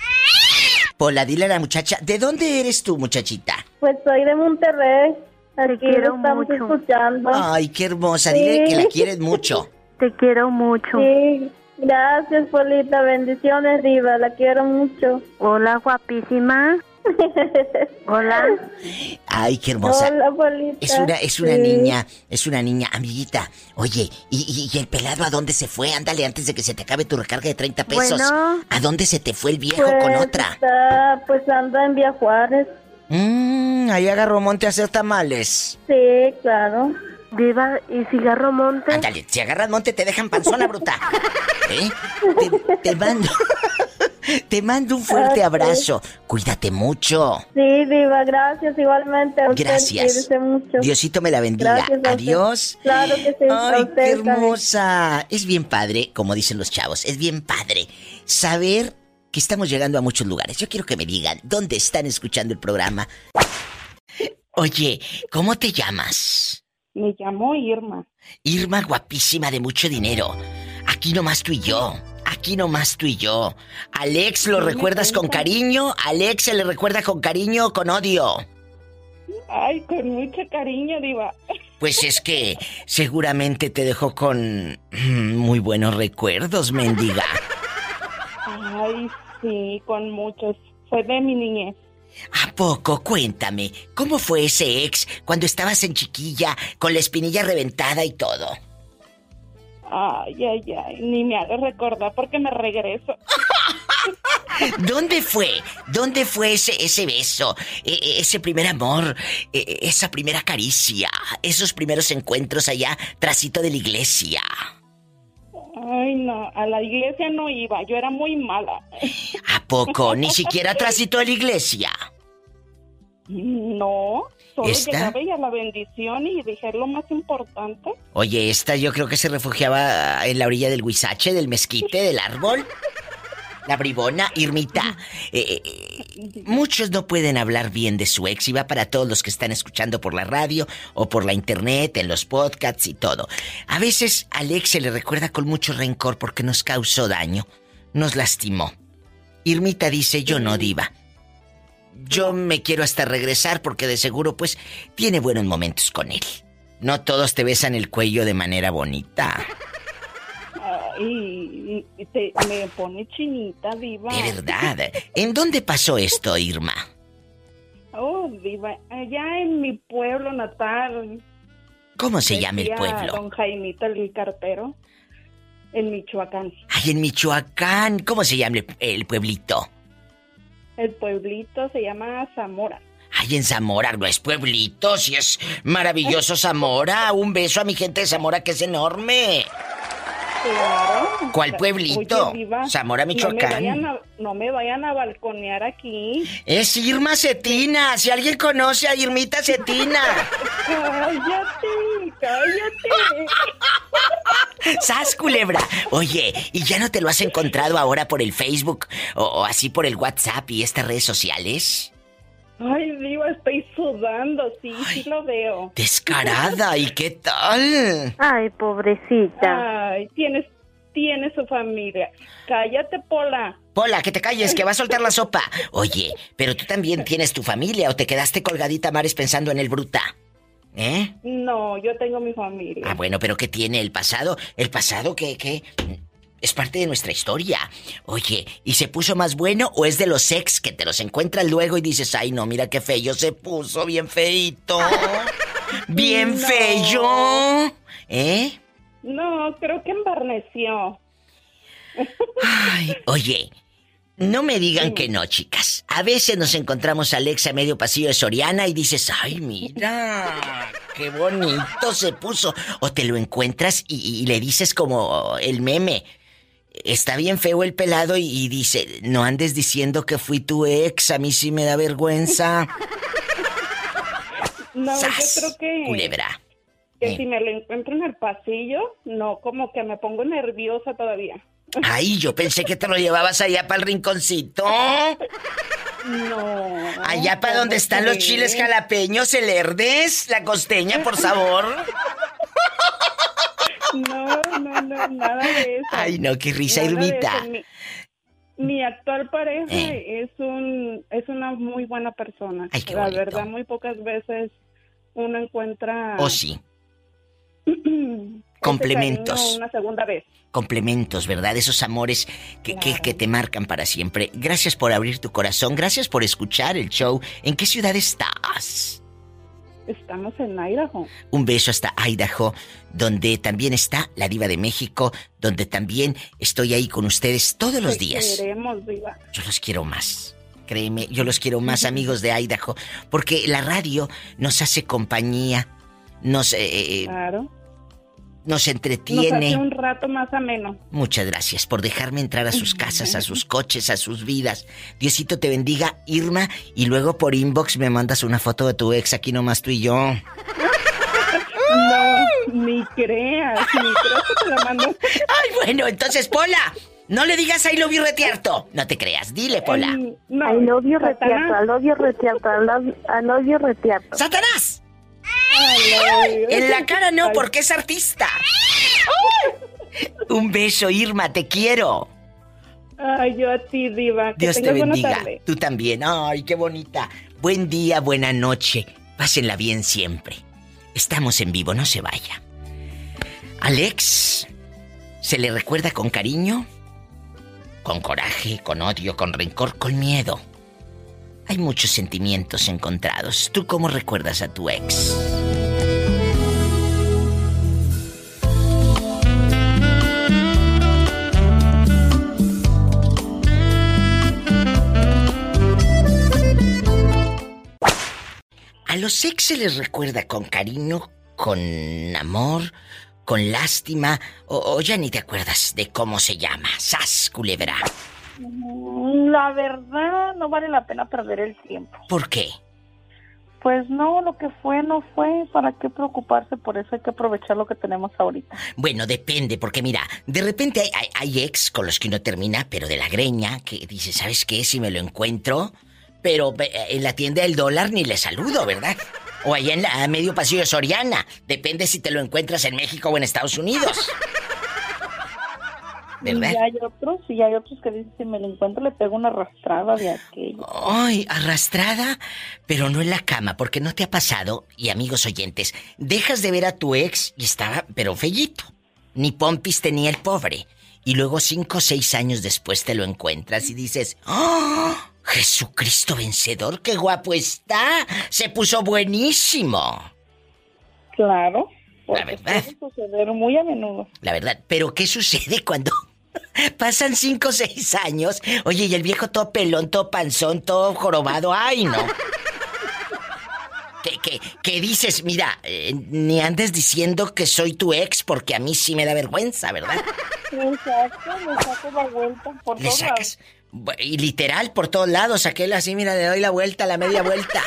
Pola, dile a la muchacha, ¿de dónde eres tú, muchachita? Pues soy de Monterrey. Aquí te quiero estamos mucho. Escuchando. Ay, qué hermosa, sí. Dile que la quieres mucho. Te quiero mucho. Sí, gracias, Polita. Bendiciones, Diva, la quiero mucho. Hola, guapísima. Hola. Ay, qué hermosa. Hola, Polita. Es una sí. Niña, es una niña, amiguita. Oye, ¿y el pelado a dónde se fue? Ándale, antes de que se te acabe tu recarga de 30 pesos. Bueno, ¿a dónde se te fue el viejo pues, con otra? Pues anda en Villa Juárez. Ahí agarró monte a hacer tamales. Sí, claro. Viva, ¿y si agarro monte? Ándale, si agarras monte te dejan panzona, bruta. ¿Eh? Te mando... Te mando un fuerte abrazo. Cuídate mucho. Sí, Diva, gracias igualmente. Gracias. Mucho. Diosito me la bendiga. Gracias, adiós. Claro que sí. Ay, usted, qué hermosa. También. Es bien padre, como dicen los chavos, es bien padre saber que estamos llegando a muchos lugares. Yo quiero que me digan dónde están escuchando el programa. Oye, ¿cómo te llamas? Me llamo Irma. Irma, guapísima, de mucho dinero. Aquí nomás tú y yo. Aquí nomás tú y yo. Alex, ¿lo recuerdas con cariño? ¿Alex se le recuerda con cariño o con odio? Ay, con mucho cariño, Diva. Pues es que seguramente te dejó con muy buenos recuerdos, mendiga. Ay, sí, con muchos. Fue de mi niñez. ¿A poco? Cuéntame, ¿cómo fue ese ex cuando estabas en chiquilla, con la espinilla reventada y todo? Ay, ay, ay, ni me hagas recordar porque me regreso. ¿Dónde fue? ¿Dónde fue ese beso? Ese primer amor, esa primera caricia, esos primeros encuentros allá, trasito de la iglesia. Ay, no, a la iglesia no iba, yo era muy mala. ¿A poco? ¿Ni siquiera trasito de la iglesia? No, solo llegaba y a la bendición y dije lo más importante. Oye, esta yo creo que se refugiaba en la orilla del huizache, del mezquite, del árbol. La bribona, Irmita. Muchos no pueden hablar bien de su ex. Y va para todos los que están escuchando por la radio o por la internet, en los podcasts y todo. A veces al ex se le recuerda con mucho rencor porque nos causó daño, nos lastimó. Irmita dice, yo no, Diva. Yo me quiero hasta regresar porque de seguro, pues, tiene buenos momentos con él. No todos te besan el cuello de manera bonita. Me pone chinita, Diva. De verdad. ¿En dónde pasó esto, Irma? Oh, Diva, allá en mi pueblo natal. ¿Cómo se llama el pueblo? Don Jaimito el Cartero, en Michoacán. Ay, en Michoacán. ¿Cómo se llama el pueblito? El pueblito se llama Zamora. Ay, en Zamora, no es pueblito, si es maravilloso Zamora. Un beso a mi gente de Zamora, que es enorme. Claro. ¿Cuál pueblito? Oye, Diva, Zamora, Michoacán. No me vayan a balconear aquí. Es Irma Cetina. Si alguien conoce a Irmita Cetina. Cállate. ¡Sas, culebra! Oye, ¿y ya no te lo has encontrado ahora por el Facebook o así por el WhatsApp y estas redes sociales? Ay, Diva, estoy sudando, sí. Ay, sí lo veo. Descarada, ¿y qué tal? Ay, pobrecita. Ay, tiene su familia. Cállate, Pola. Pola, que te calles, que va a soltar la sopa. Oye, pero tú también tienes tu familia, ¿o te quedaste colgadita, Mares, pensando en el bruta? ¿Eh? No, yo tengo mi familia. Ah, bueno, pero ¿qué tiene el pasado? El pasado que es parte de nuestra historia. Oye, ¿y se puso más bueno o es de los ex que te los encuentras luego y dices, ay, no, mira qué feo se puso, bien feito? Bien feo. ¿Eh? No, creo que embarneció. Ay, oye, no me digan que no, chicas. A veces nos encontramos a Alex a medio pasillo de Soriana y dices, ay, mira, qué bonito se puso. O te lo encuentras y le dices como el meme, está bien feo el pelado y dice, no andes diciendo que fui tu ex, a mí sí me da vergüenza. No, ¡sas! Yo creo que... culebra. Que si me lo encuentro en el pasillo, no, como que me pongo nerviosa todavía. Ay, yo pensé que te lo llevabas allá para el rinconcito. No. Allá para donde están los chiles jalapeños, el herdes, la costeña, por sabor. No, no, no, nada de eso. Ay, no, qué risa, Irmita. Mi actual pareja es una muy buena persona. Ay, qué bonito. La verdad, muy pocas veces uno encuentra... Oh, sí. Complementos. Una segunda vez. Complementos, ¿verdad? Esos amores que, claro, que te marcan para siempre. Gracias por abrir tu corazón. Gracias por escuchar el show. ¿En qué ciudad estás? Estamos en Idaho. Un beso hasta Idaho, donde también está la Diva de México, donde también estoy ahí con ustedes todos los días. Queremos, Diva. Yo los quiero más. Créeme, yo los quiero más, amigos de Idaho, porque la radio nos hace compañía, nos... claro. Nos entretiene. Nos hace un rato más ameno. Muchas gracias por dejarme entrar a sus casas, a sus coches, a sus vidas. Diosito te bendiga, Irma. Y luego por inbox me mandas una foto de tu ex, aquí nomás tú y yo. No, ni creas, ni creo que te la mando. Ay, bueno, entonces, Pola, no le digas I love you retierto. No te creas, dile, Pola. No, I love you retierto, I love you retierto, I love you retierto. ¡Satanás! En la cara no, porque es artista. Un beso, Irma, te quiero. Ay, yo a ti, Diva. Que Dios te bendiga. Tú también. Ay, qué bonita. Buen día, buena noche. Pásenla bien siempre. Estamos en vivo, no se vaya. Alex, ¿se le recuerda con cariño? Con coraje, con odio, con rencor, con miedo. Hay muchos sentimientos encontrados. ¿Tú cómo recuerdas a tu ex? A los ex se les recuerda con cariño, con amor, con lástima, o ya ni te acuerdas de cómo se llama. ¡Sas, culebra! La verdad, no vale la pena perder el tiempo. ¿Por qué? Pues no, lo que fue, no fue. ¿Para qué preocuparse? Por eso hay que aprovechar lo que tenemos ahorita. Bueno, depende, porque mira, de repente hay ex con los que uno termina, pero de la greña, que dice, ¿sabes qué? Si me lo encuentro, pero en la tienda del dólar ni le saludo, ¿verdad? O allá en a medio pasillo Soriana. Depende si te lo encuentras en México o en Estados Unidos. ¿Verdad? Y hay otros que dicen, si me lo encuentro le pego una arrastrada de aquello. Ay, arrastrada, pero no en la cama, porque no te ha pasado, y amigos oyentes, dejas de ver a tu ex y estaba, pero fellito. Ni pompis tenía el pobre. Y luego 5 o 6 años después te lo encuentras y dices, ¡oh, Jesucristo vencedor, qué guapo está! Se puso buenísimo. Claro. La verdad. Puede suceder muy a menudo. La verdad, pero ¿qué sucede cuando pasan 5 o 6 años? Oye, y el viejo todo pelón, todo panzón, todo jorobado. ¡Ay, no! ¿Qué dices? Mira, ni andes diciendo que soy tu ex, porque a mí sí me da vergüenza, ¿verdad? Exacto, me saco la vuelta por todos lados. Y literal, por todos lados, aquel así, mira, le doy la vuelta, la media vuelta.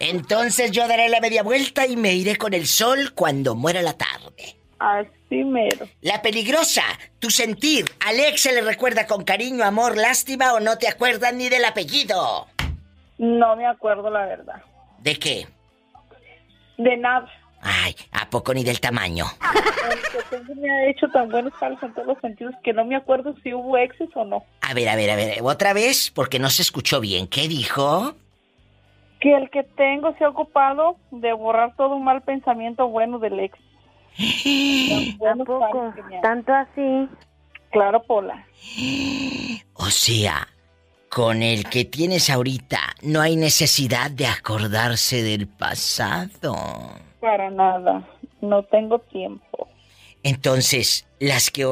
Entonces yo daré la media vuelta y me iré con el sol cuando muera la tarde. Así mero. La peligrosa, tu sentir. Alex, ¿se le recuerda con cariño, amor, lástima o no te acuerdas ni del apellido? No me acuerdo, la verdad. ¿De qué? De nada. Ay, ¿a poco ni del tamaño? Me ha hecho tan buenos palos en todos los sentidos que no me acuerdo si hubo exes o no. A ver, otra vez, porque no se escuchó bien. ¿Qué dijo? Que el que tengo se ha ocupado de borrar todo un mal pensamiento bueno del ex. Tampoco, tanto así. Claro, Pola. O sea, con el que tienes ahorita no hay necesidad de acordarse del pasado. Para nada, no tengo tiempo. Entonces, las que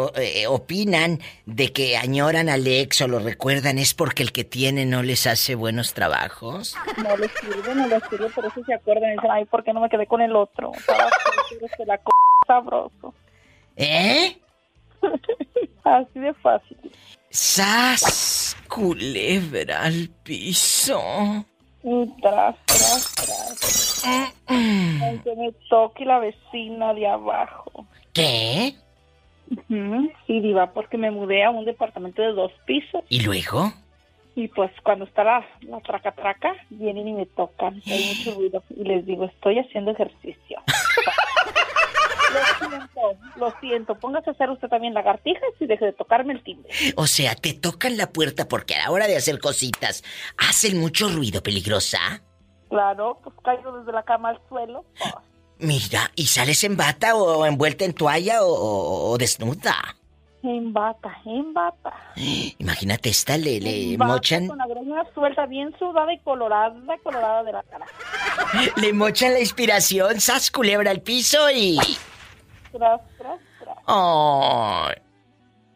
opinan de que añoran al ex o lo recuerdan es porque el que tiene no les hace buenos trabajos. No les sirve, por eso se acuerdan. Dicen, ay, ¿por qué no me quedé con el otro? Se la c*** sabroso. ¿Eh? Así de fácil. ¡Sas! Culebra al piso. Y tras, tras, tras. Aunque me toque la vecina de abajo. ¿Qué? Sí, diva, porque me mudé a un departamento de 2 pisos. ¿Y luego? Y pues cuando está la traca-traca, vienen y me tocan. Hay mucho ruido. Y les digo, estoy haciendo ejercicio. Lo siento. Póngase a hacer usted también lagartijas y deje de tocarme el timbre. O sea, te tocan la puerta porque a la hora de hacer cositas, ¿hacen mucho ruido, peligrosa? Claro, pues caigo desde la cama al suelo. Oh. Mira, ¿y sales en bata o envuelta en toalla o desnuda? En bata. Imagínate, esta le mochan... Con la greña suelta, bien sudada y colorada de la cara. Le mochan la inspiración, sas, culebra al piso y... Tras. Oh.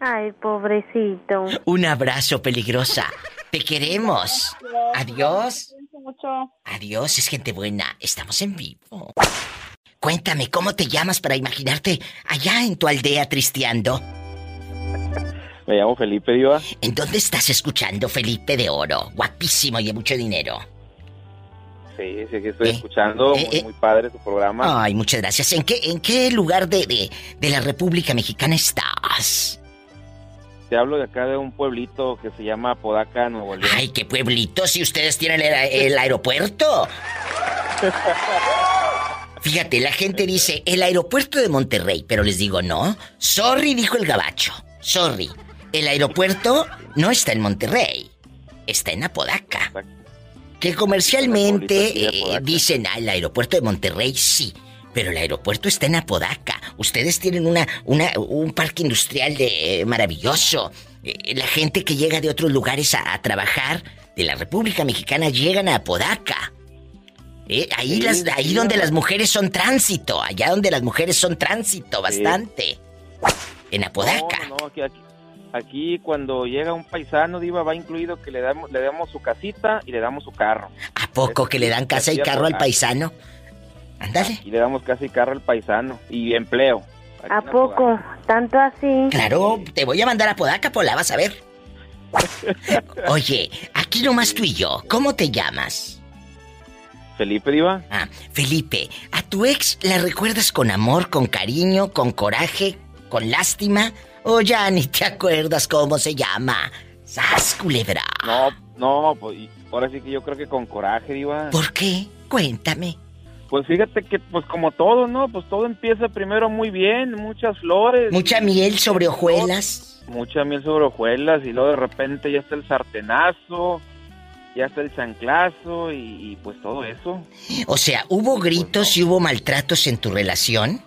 Ay, pobrecito. Un abrazo, peligrosa. Te queremos. Adiós. Adiós, es gente buena. Estamos en vivo. Cuéntame, ¿cómo te llamas para imaginarte allá en tu aldea tristeando? Me llamo Felipe Díaz. ¿En dónde estás escuchando, Felipe de Oro? Guapísimo y de mucho dinero. Sí, que estoy escuchando. Muy padre tu programa. Ay, muchas gracias. ¿En qué lugar de la República Mexicana estás? Te hablo de acá de un pueblito que se llama Apodaca, Nuevo León. Ay, qué pueblito, si ustedes tienen el aeropuerto. Fíjate, la gente dice, el aeropuerto de Monterrey, pero les digo, no. Sorry, dijo el gabacho. Sorry, el aeropuerto no está en Monterrey, está en Apodaca. Que comercialmente dicen, el aeropuerto de Monterrey sí, pero el aeropuerto está en Apodaca. Ustedes tienen un parque industrial maravilloso. La gente que llega de otros lugares a trabajar de la República Mexicana llegan a Apodaca. Ahí donde las mujeres son tránsito, allá donde las mujeres son tránsito bastante. En Apodaca. No, aquí cuando llega un paisano, diva, va incluido que le damos su casita y le damos su carro. ¿A poco que le dan casa y carro al paisano? Ándale. Y le damos casa y carro al paisano y empleo. ¿A poco? ¿Tanto así? Claro, te voy a mandar a Apodaca, Pola, vas a ver. Oye, aquí nomás tú y yo, ¿cómo te llamas? Felipe, diva. Ah, Felipe, ¿a tu ex la recuerdas con amor, con cariño, con coraje, con lástima? O ya ni te acuerdas cómo se llama. ¡Sas, culebra! No, pues ahora sí que yo creo que con coraje, diva. ¿Por qué? Cuéntame. Pues fíjate que, pues como todo, ¿no? Pues todo empieza primero muy bien, muchas flores. Mucha miel sobre hojuelas. Mucha miel sobre hojuelas y luego de repente ya está el sartenazo, ya está el chanclazo y pues todo eso. O sea, ¿hubo gritos y hubo maltratos en tu relación?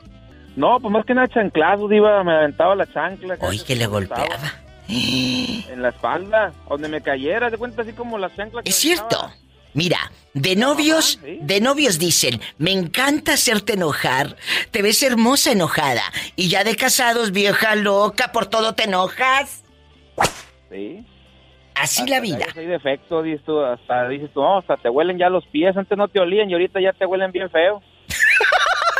No, pues más que nada chanclazo, diva, me aventaba la chancla. Oye, que le golpeaba. En la espalda, donde me cayera, de cuenta así como la chancla. Es cierto. Mira, de novios dicen, me encanta hacerte enojar, te ves hermosa enojada. Y ya de casados, vieja loca, por todo te enojas. Sí. Así hasta la vida. Hay defecto, dices tú, no, hasta te huelen ya los pies, antes no te olían y ahorita ya te huelen bien feo.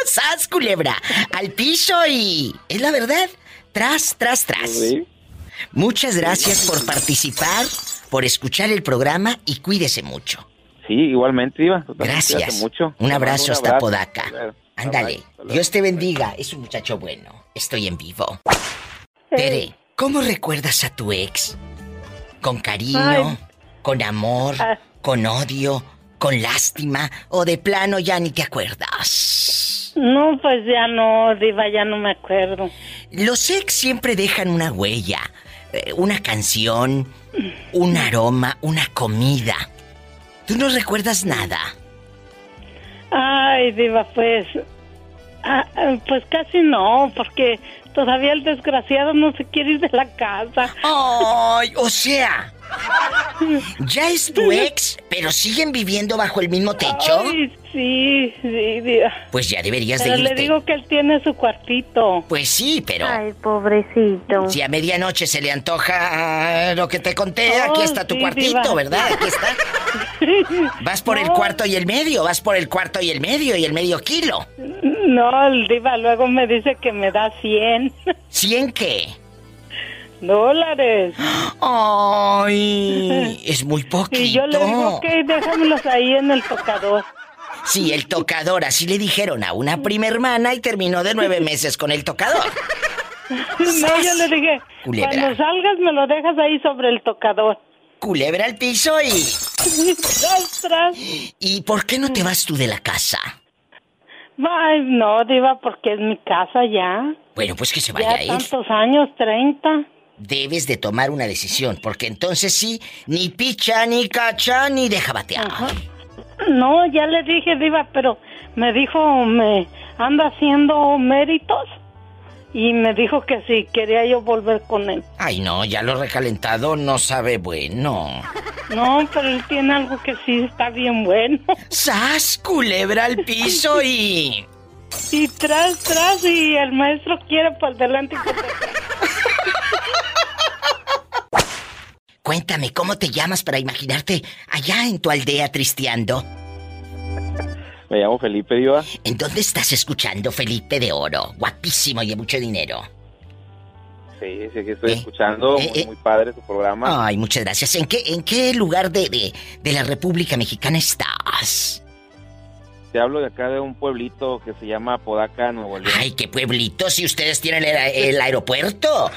¡Sas, culebra! Al piso y... Es la verdad. Tras. ¿Sí? Muchas gracias por participar, por escuchar el programa y cuídese mucho. Sí, igualmente, Iba. Gracias. Mucho. Un abrazo hasta Apodaca. Claro. Ándale. Bye. Dios te bendiga. Es un muchacho bueno. Estoy en vivo. Sí. Tere, ¿cómo recuerdas a tu ex? ¿Con cariño? Ay. ¿Con amor? Ay. ¿Con odio? ¿Con lástima? ¿O de plano ya ni te acuerdas? No, pues ya no, diva, ya no me acuerdo. Los ex siempre dejan una huella, una canción, un aroma, una comida. ¿Tú no recuerdas nada? Ay, diva, pues casi no, porque todavía el desgraciado no se quiere ir de la casa. Ay, o sea, ya es tu ex, pero siguen viviendo bajo el mismo techo. Ay, sí, diva. Pues ya deberías de irte. Pero le digo que él tiene su cuartito. Pues sí, pero... Ay, pobrecito. Si a medianoche se le antoja lo que te conté, aquí está tu cuartito, diva. ¿Verdad? Aquí está. Vas por el cuarto y el medio, y el medio kilo. No, el diva luego me dice que me da 100. ¿100 qué? $1000. ¡Ay! Es muy poquito. Y yo le digo, ok, déjamelos ahí en el tocador. Sí, el tocador, así le dijeron a una prima hermana y terminó de 9 meses con el tocador. No, yo le dije, culebra, cuando salgas me lo dejas ahí sobre el tocador. Culebra al piso y... tras, tras. ¿Y por qué no te vas tú de la casa? Ay, no, diva, porque es mi casa ya. Bueno, pues que se vaya a ir. Ya tantos años, 30. Debes de tomar una decisión, porque entonces sí, ni picha, ni cacha, ni deja batear. Ajá. No, ya le dije, diva, pero me dijo, me anda haciendo méritos y me dijo que si quería yo volver con él. Ay, no, ya lo recalentado no sabe bueno. No, pero él tiene algo que sí está bien bueno. ¡Sas, culebra al piso y...! Y tras, tras, y el maestro quiere para adelante y por detrás. Cuéntame, ¿cómo te llamas para imaginarte allá en tu aldea tristeando? Me llamo Felipe Díaz. ¿En dónde estás escuchando, Felipe de Oro? Guapísimo y de mucho dinero. Sí, sí, que estoy escuchando. Muy padre tu programa. Ay, muchas gracias. ¿En qué lugar de la República Mexicana estás? Te hablo de acá de un pueblito que se llama Apodaca, Nuevo León. Ay, qué pueblito, si ustedes tienen el aeropuerto.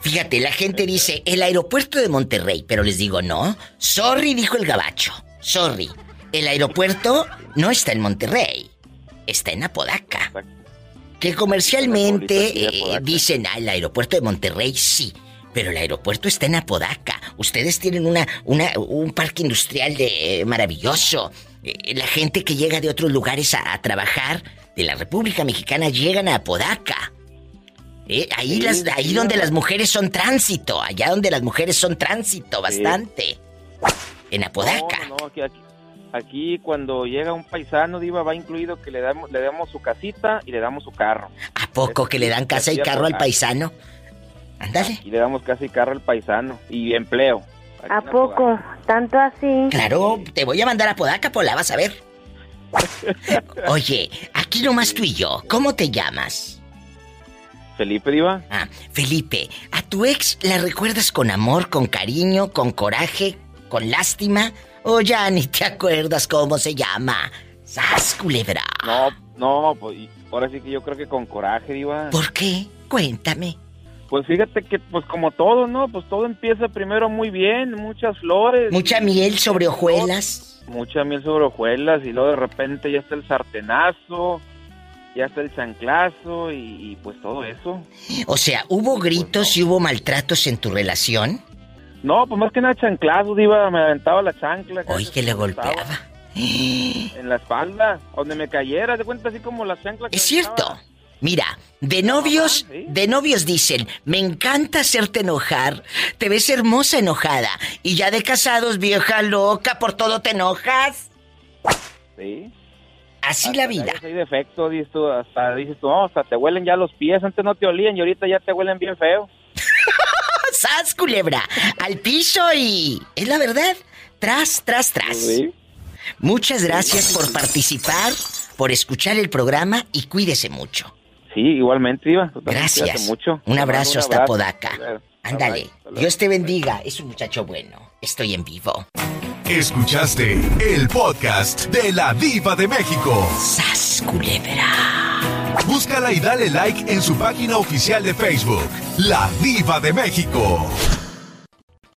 Fíjate, la gente dice, el aeropuerto de Monterrey, pero les digo, no. Sorry, dijo el gabacho. Sorry, el aeropuerto no está en Monterrey, está en Apodaca. Que comercialmente dicen, ah, el aeropuerto de Monterrey sí, pero el aeropuerto está en Apodaca. Ustedes tienen un parque industrial maravilloso. La gente que llega de otros lugares a trabajar de la República Mexicana llegan a Apodaca. Ahí donde las mujeres son tránsito, allá donde las mujeres son tránsito bastante. En Apodaca. No, aquí cuando llega un paisano, diva, va incluido que le damos su casita y le damos su carro. ¿A poco que le dan casa y carro al paisano? Ándale. Y le damos casa y carro al paisano y empleo. ¿A poco? ¿Tanto así? Claro, te voy a mandar a Apodaca, Pola, vas a ver. Oye, aquí nomás tú y yo, ¿cómo te llamas? Felipe, diva. Ah, Felipe, ¿a tu ex la recuerdas con amor, con cariño, con coraje, con lástima? O ya ni te acuerdas cómo se llama. ¡Sas, culebra! No, pues ahora sí que yo creo que con coraje, diva. ¿Por qué? Cuéntame. Pues fíjate que, pues como todo, ¿no? Pues todo empieza primero muy bien, muchas flores. Mucha miel sobre hojuelas. Mucha miel sobre hojuelas y luego de repente ya está el sartenazo, ya está el chanclazo y pues todo eso. O sea, ¿hubo gritos y hubo maltratos en tu relación? No, pues más que nada chanclazo, diva, me aventaba la chancla. Oye, que le golpeaba. En la espalda, donde me cayera, de cuenta así como la chancla. Es cierto. Mira, de novios dicen, me encanta hacerte enojar, te ves hermosa enojada. Y ya de casados, vieja loca, por todo te enojas. Sí. Así hasta la vida. Hay defecto, dices tú, hasta te huelen ya los pies, antes no te olían y ahorita ya te huelen bien feo. ¡Sas, culebra! Al piso y... es la verdad. Tras, tras, tras. ¿Sí? Muchas gracias por participar, por escuchar el programa y cuídese mucho. Sí, igualmente, Iba. Gracias. Mucho. Un abrazo hasta Apodaca. Ándale. Dios te bendiga. Es un muchacho bueno. Estoy en vivo. Escuchaste el podcast de La Diva de México. ¡Sas, culebra! Búscala y dale like en su página oficial de Facebook, La Diva de México.